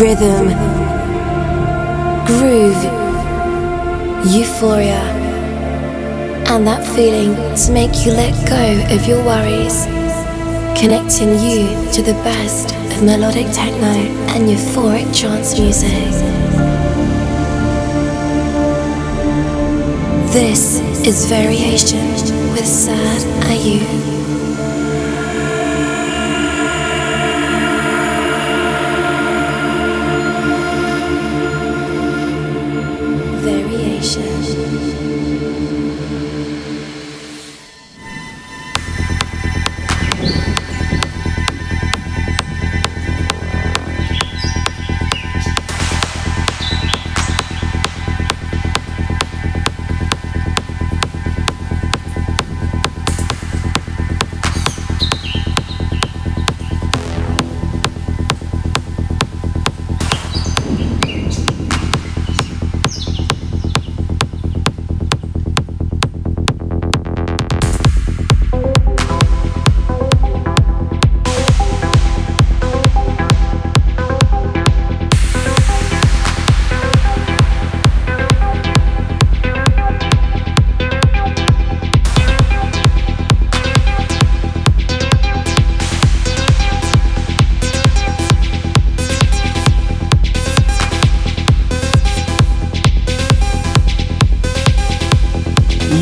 rhythm, groove, euphoria, and that feeling to make you let go of your worries, connecting you to the best of melodic techno and euphoric trance music. This is Variation with Sad Ayu.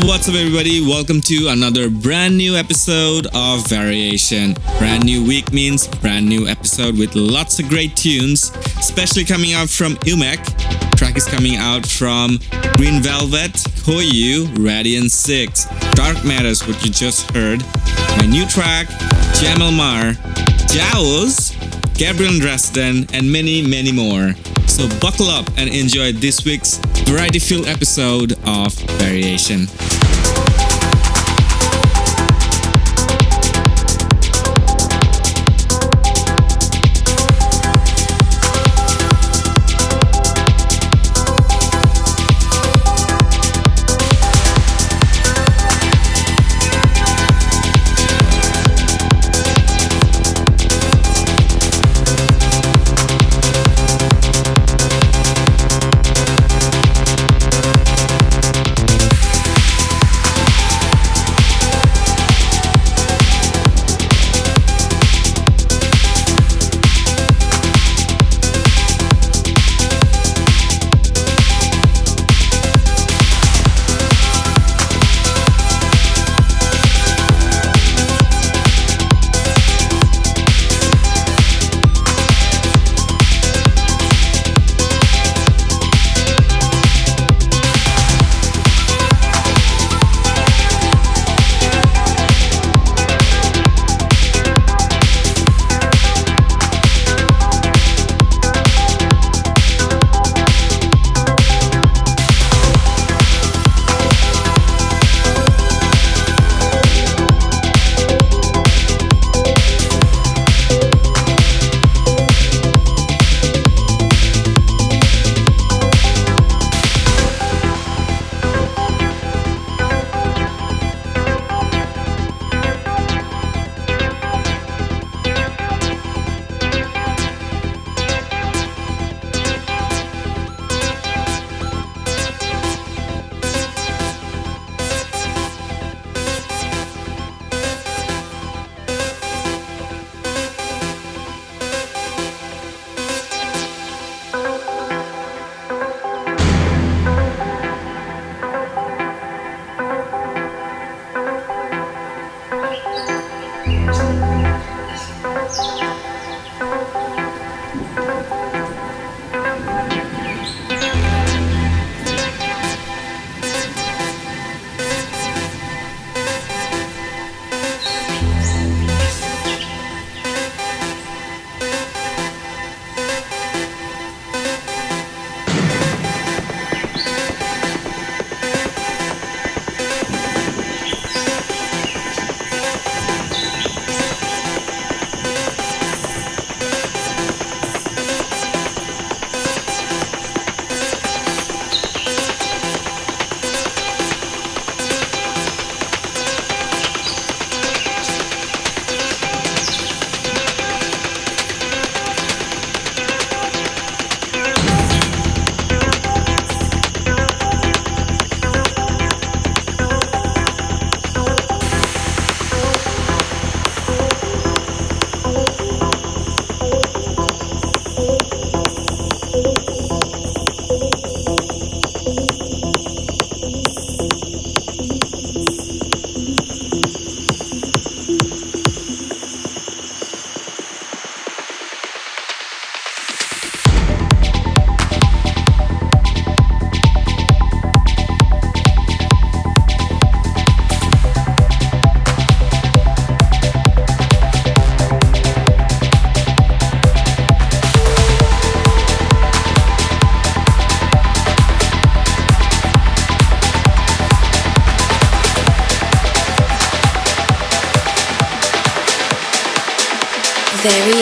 What's up, everybody? Welcome to another brand new episode of Variation. Brand new week means brand new episode with lots of great tunes, especially coming out from Umek. Track is coming out from Green Velvet, Hoyu, Radiant 6, Dark Matters, what you just heard, my new track, Jamal Mar, Jowls, Gabriel Dresden, and many, many more. So buckle up and enjoy this week's variety-filled episode of Variation. Variation.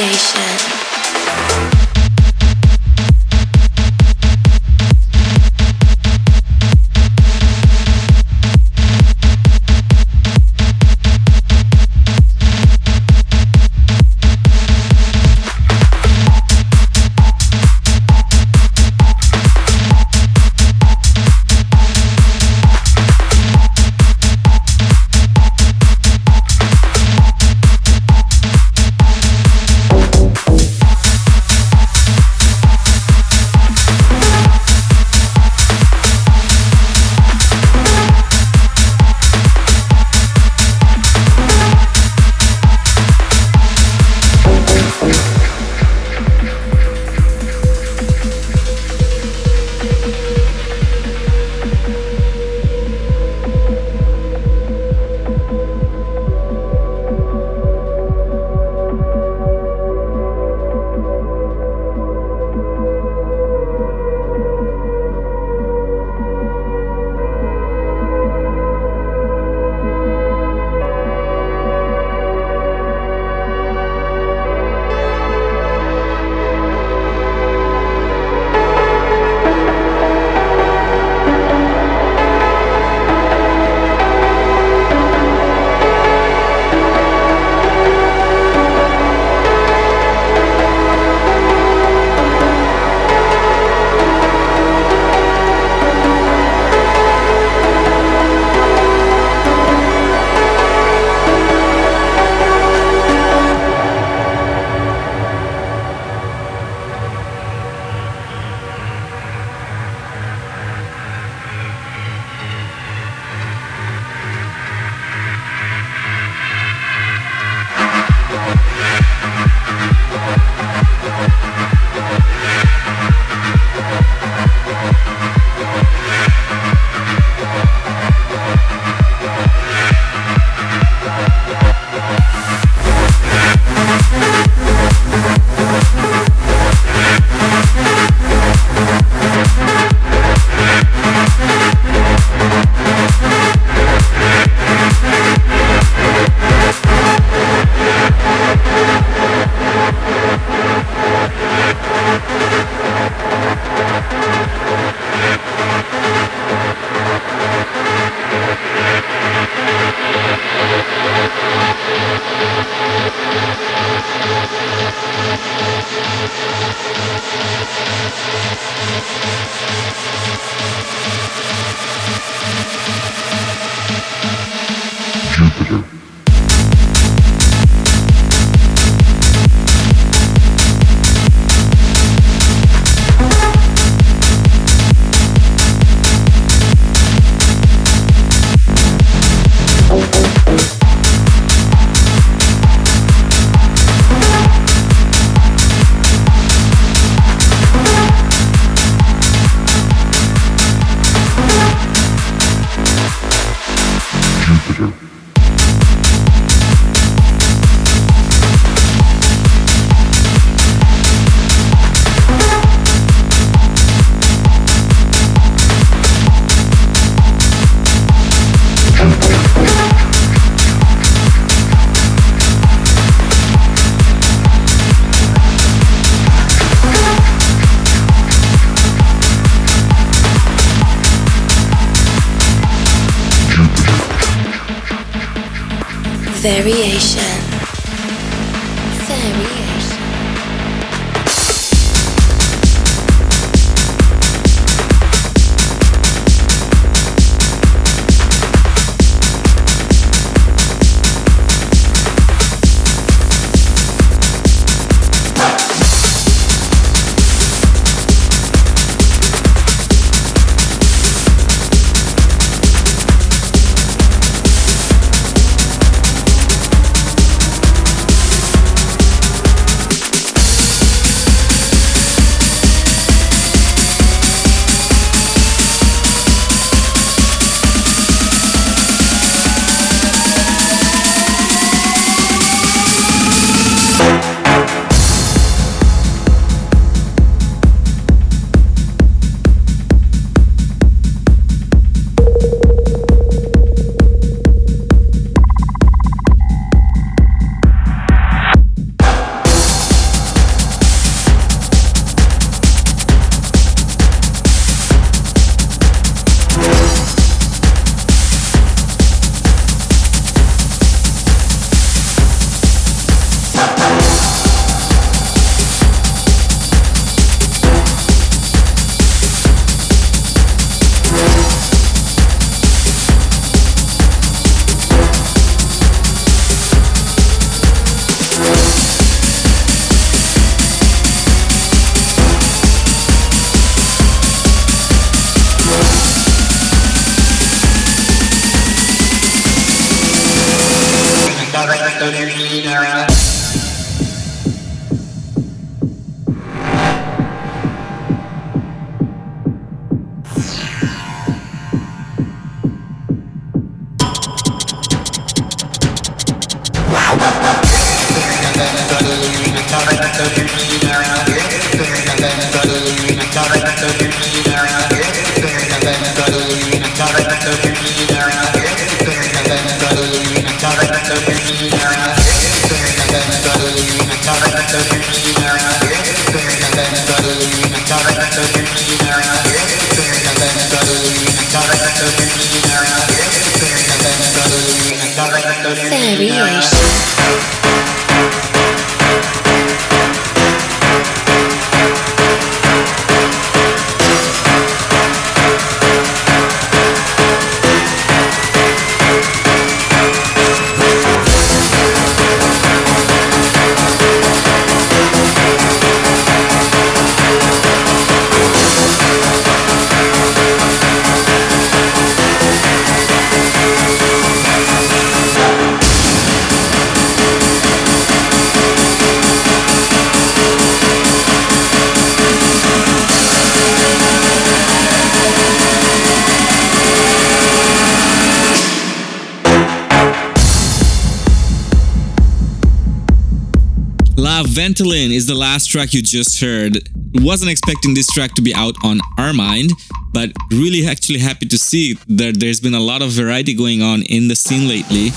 Ventolin is the last track you just heard. Wasn't expecting this track to be out on our mind, but really actually happy to see that there's been a lot of variety going on in the scene lately.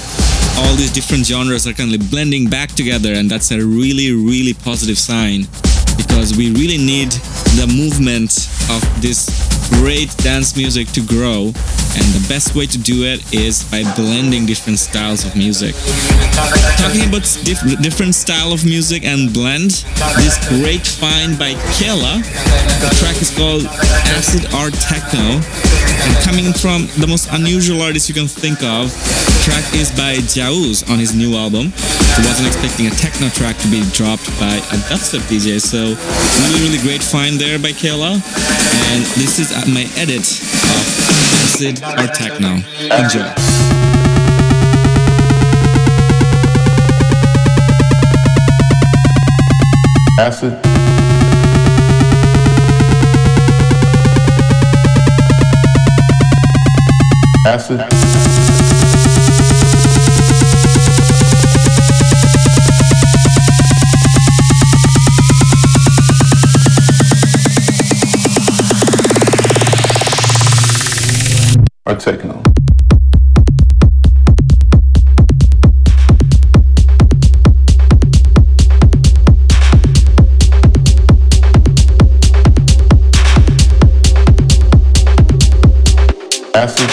All these different genres are kind of blending back together, and that's a really, really positive sign, because we really need the movement of this great dance music to grow, and the best way to do it is by blending different styles of music. Talking about different style of music and blend, this great find by Kayla, the track is called Acid Art Techno, and coming from the most unusual artist you can think of, the track is by Jauz on his new album. I wasn't expecting a techno track to be dropped by a dubstep DJ, so really, really great find there by Kayla, and this is my edit of Acid Art Techno. Enjoy. Acid. Acid. Or techno. Acid. Perfect.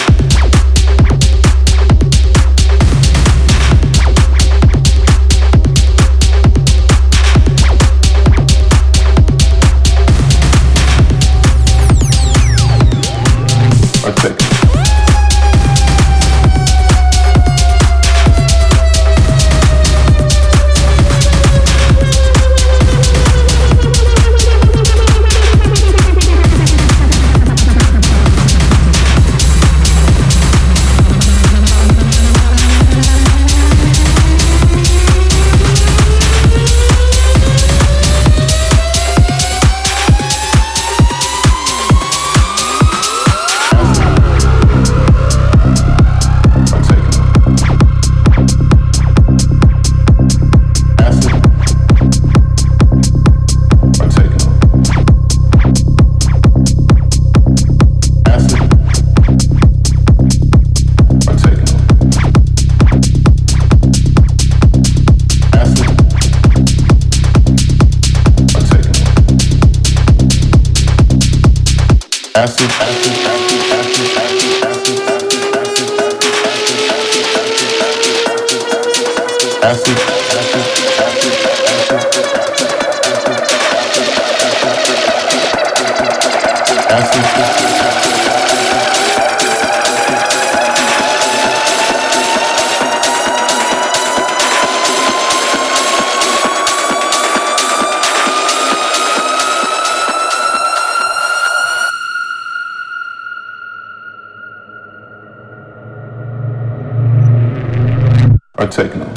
Techno.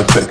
I click.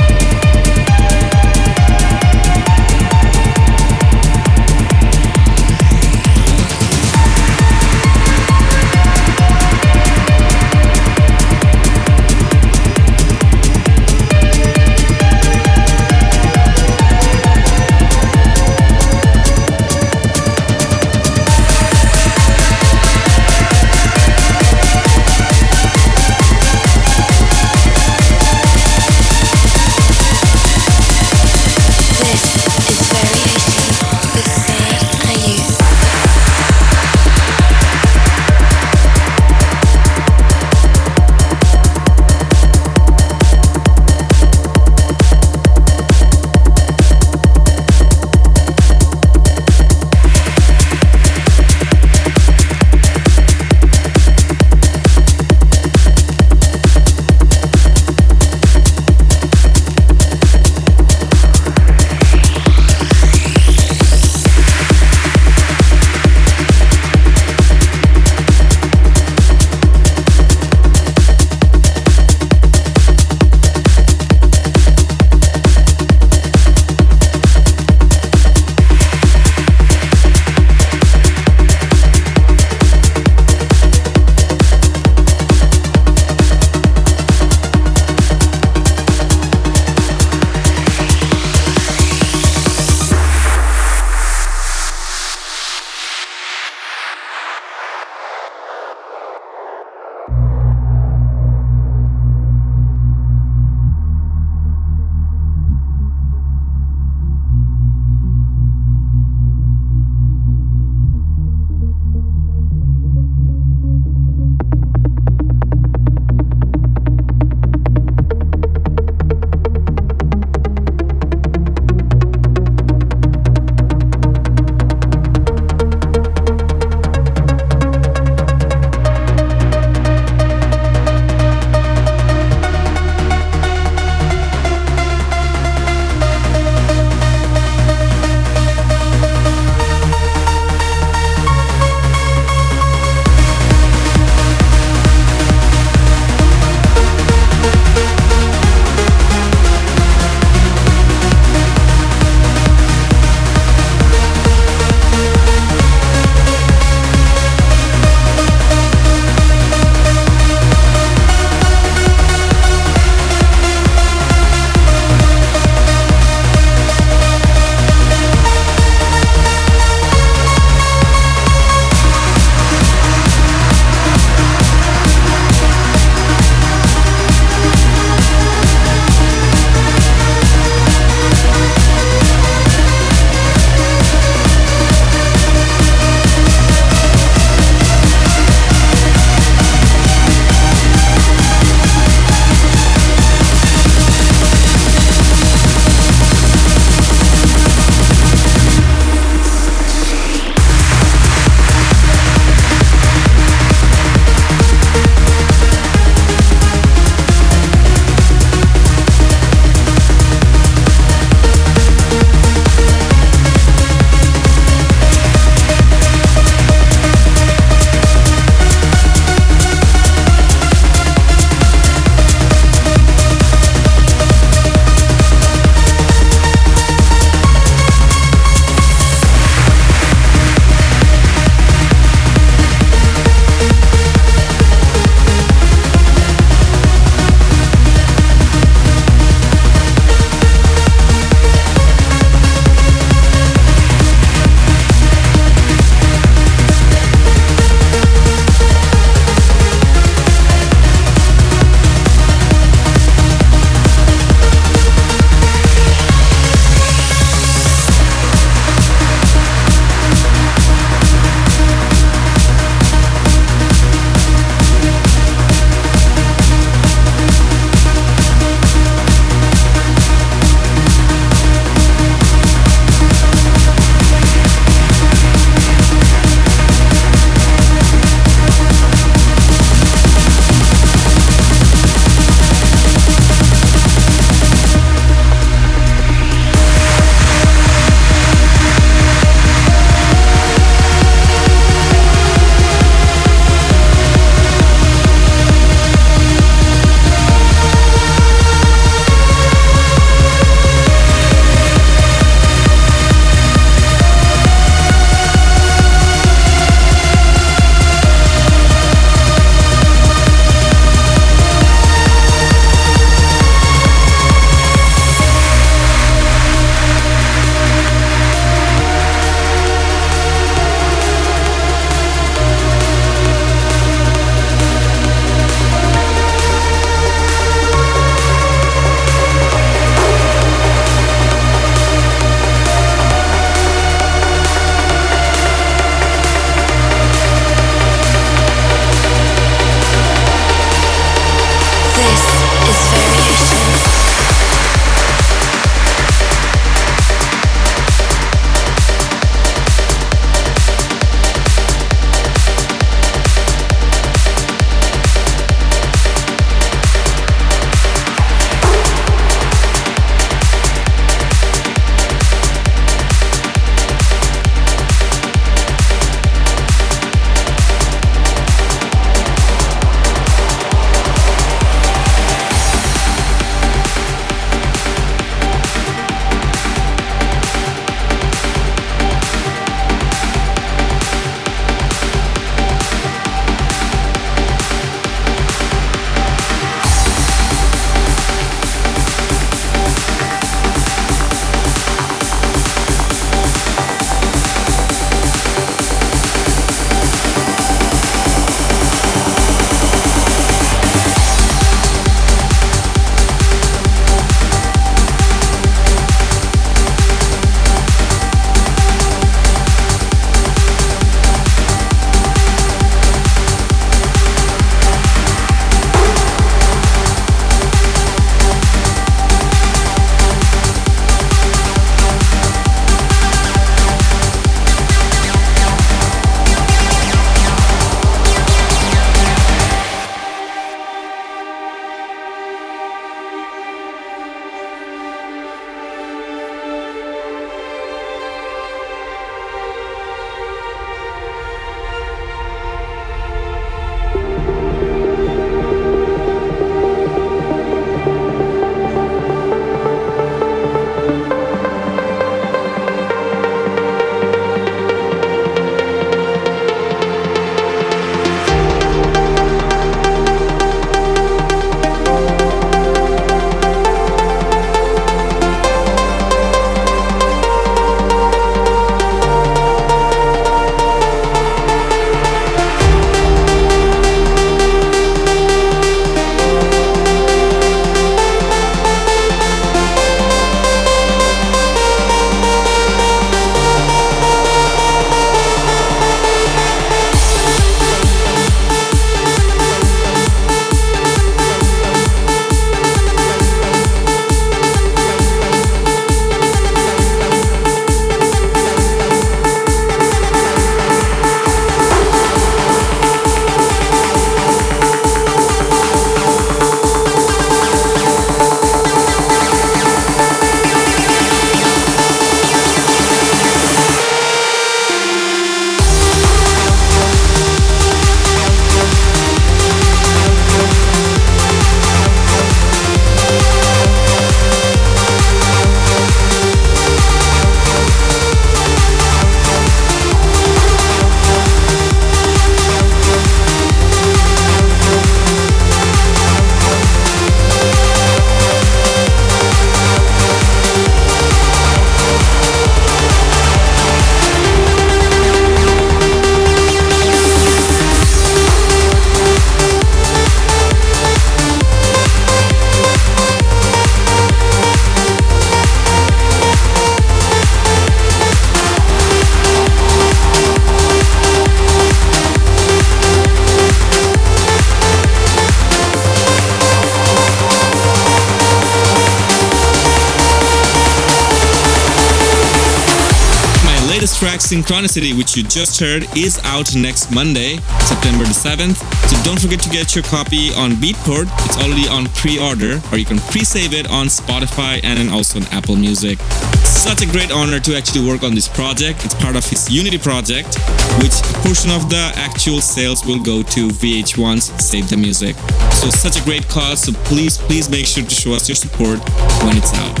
track Synchronicity, which you just heard, is out next Monday, September the 7th. So don't forget to get your copy on Beatport. It's already on pre-order, or you can pre-save it on Spotify and then also on Apple Music. Such a great honor to actually work on this project. It's part of his Unity project, which a portion of the actual sales will go to VH1's Save the Music. So such a great cause, so please make sure to show us your support when it's out.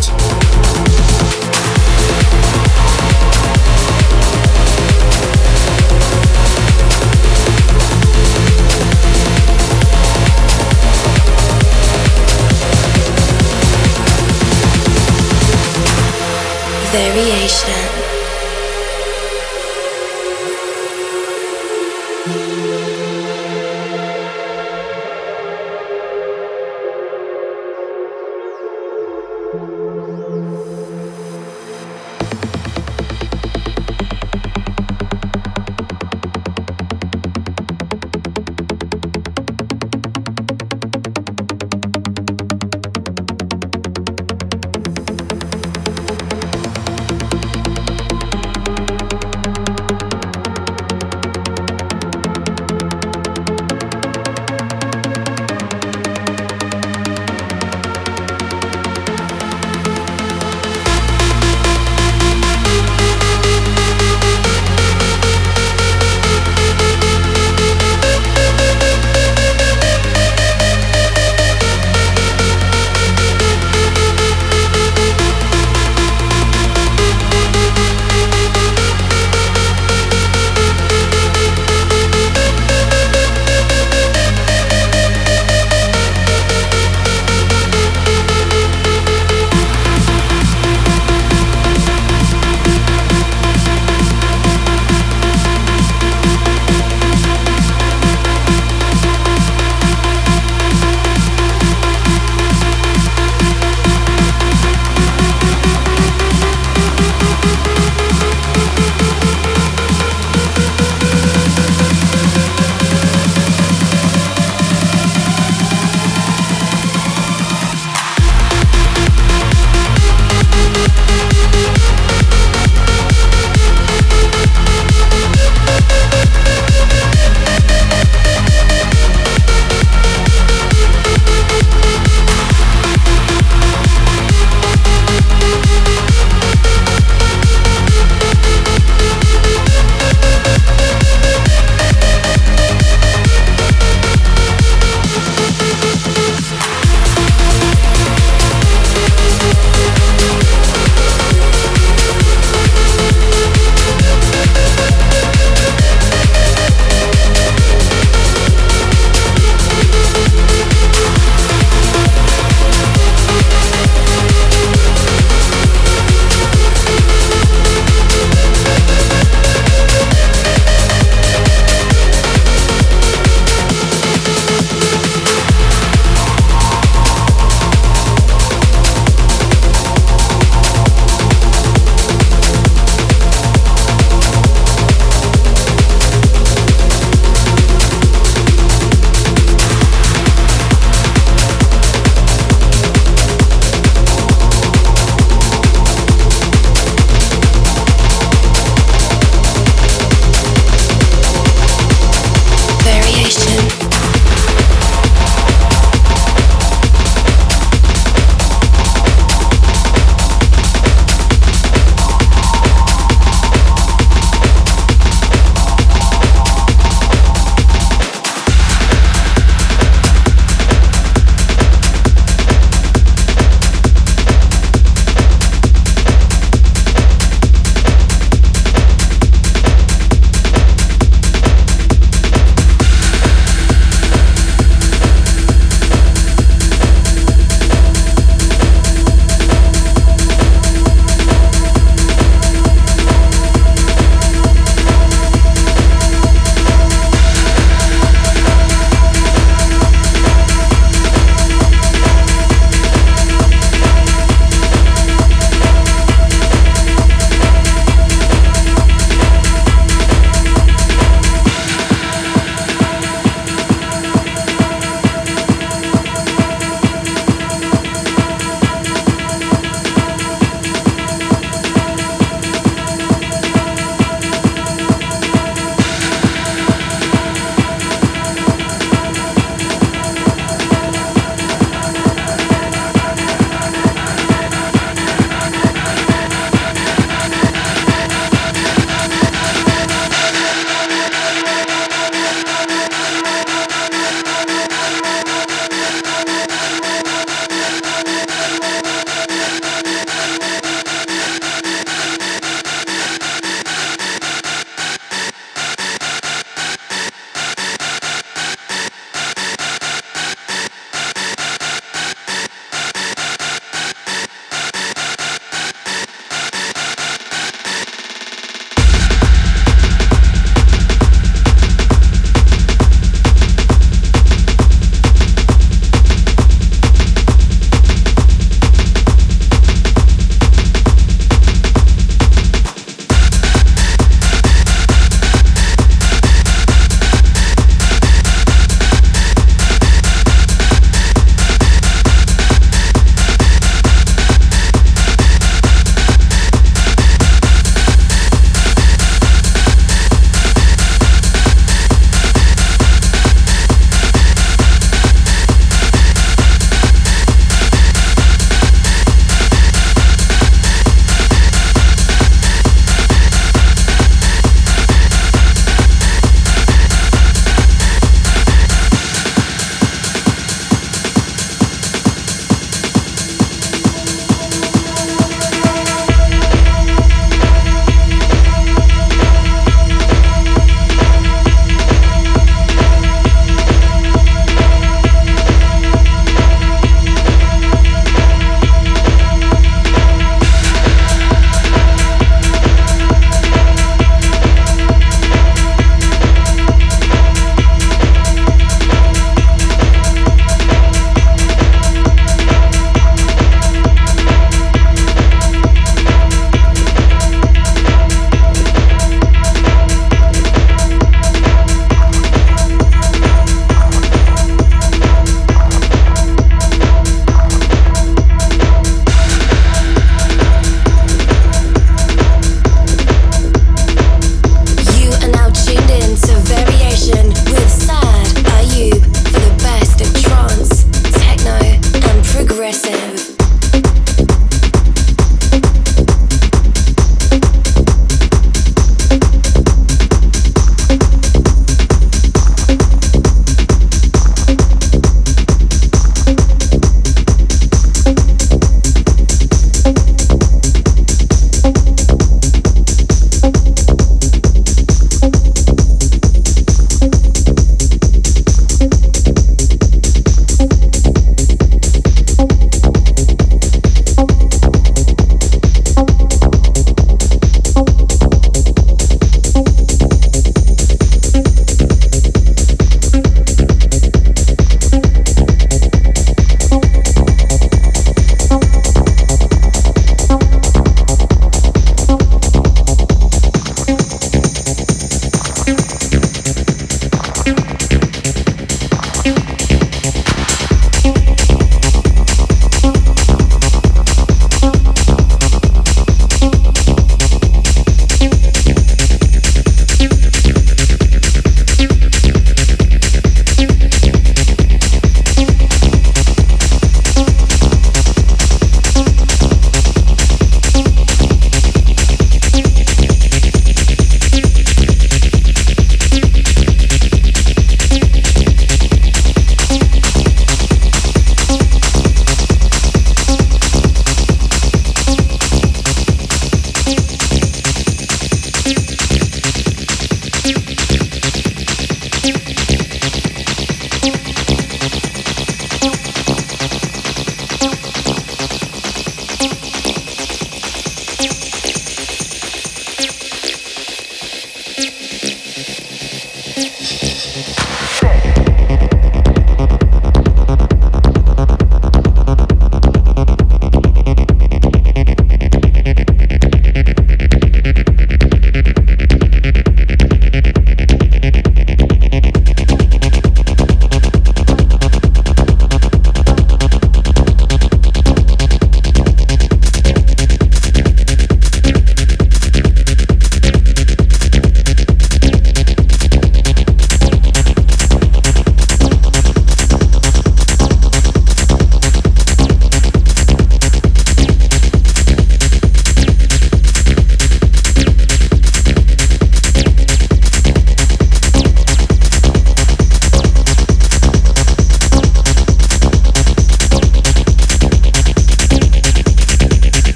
Variation.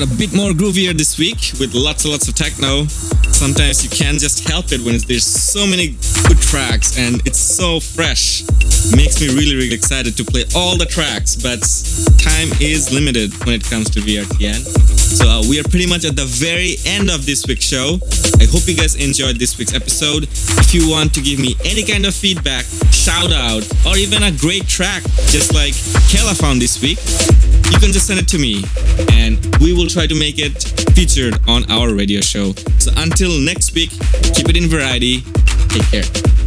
A bit more groovier this week with lots and lots of techno. Sometimes you can't just help it when there's so many good tracks and it's so fresh. It makes me really, really excited to play all the tracks, but time is limited when it comes to VRTN. So we are pretty much at the very end of this week's show. I hope you guys enjoyed this week's episode. If you want to give me any kind of feedback, shout out, or even a great track, just like Kayla found this week, you can just send it to me and we will try to make it featured on our radio show. So until next week, keep it in variety. Take care.